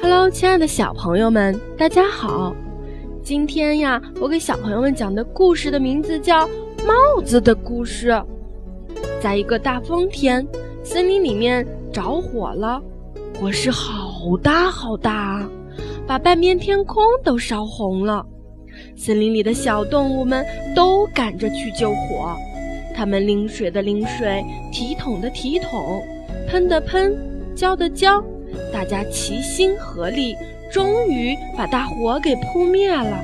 Hello， 亲爱的小朋友们，大家好！今天呀，我给小朋友们讲的故事的名字叫《帽子的故事》。在一个大风天，森林里面着火了，火势好大好大，把半边天空都烧红了。森林里的小动物们都赶着去救火，它们拎水的拎水，提桶的提桶，喷的喷，浇的浇。大家齐心合力，终于把大火给扑灭了。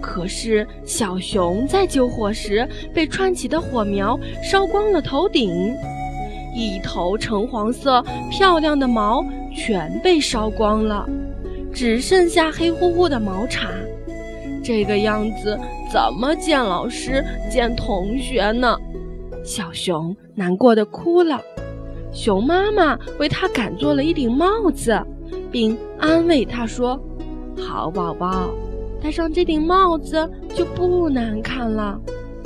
可是小熊在救火时被串起的火苗烧光了头顶，一头橙黄色漂亮的毛全被烧光了，只剩下黑乎乎的毛茬。这个样子怎么见老师见同学呢？小熊难过的哭了。熊妈妈为他赶做了一顶帽子，并安慰他说：“好宝宝，戴上这顶帽子就不难看了。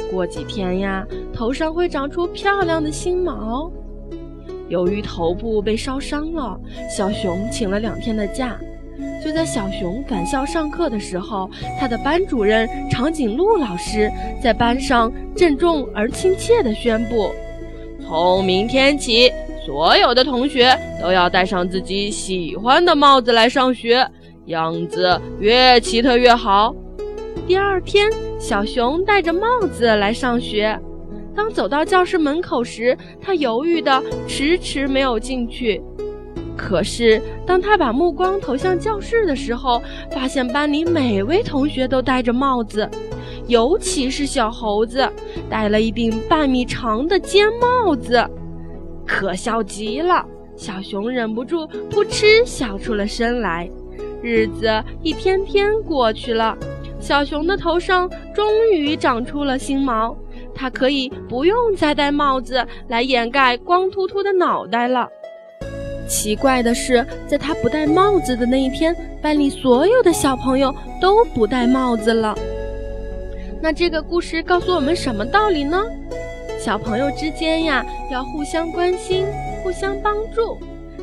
过几天呀，头上会长出漂亮的新毛。”由于头部被烧伤了，小熊请了2天的假。就在小熊返校上课的时候，他的班主任长颈鹿老师在班上郑重而亲切地宣布：“从明天起，所有的同学都要戴上自己喜欢的帽子来上学，样子越奇特越好。”第2天，小熊戴着帽子来上学。当走到教室门口时，他犹豫的迟迟没有进去。可是，当他把目光投向教室的时候，发现班里每位同学都戴着帽子，尤其是小猴子，戴了一顶半米长的尖帽子。可笑极了，小熊忍不住扑哧笑出了声来。日子一天天过去了，小熊的头上终于长出了新毛，它可以不用再戴帽子来掩盖光秃秃的脑袋了。奇怪的是，在它不戴帽子的那一天，班里所有的小朋友都不戴帽子了。那这个故事告诉我们什么道理呢？小朋友之间呀，要互相关心，互相帮助。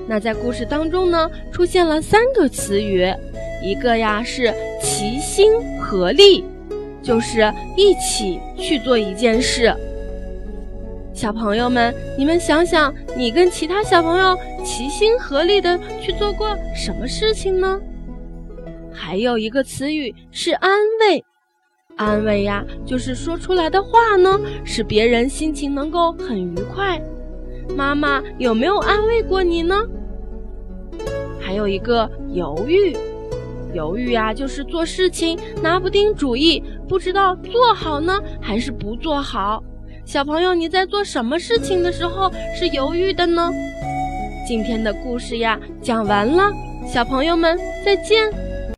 那在故事当中呢，出现了3个词语，一个呀是齐心合力，就是一起去做一件事。小朋友们，你们想想，你跟其他小朋友齐心合力的去做过什么事情呢？还有一个词语是安慰。安慰呀，就是说出来的话呢，使别人心情能够很愉快。妈妈有没有安慰过你呢？还有一个犹豫。犹豫呀，就是做事情拿不定主意，不知道做好呢还是不做好。小朋友，你在做什么事情的时候是犹豫的呢？今天的故事呀，讲完了，小朋友们再见。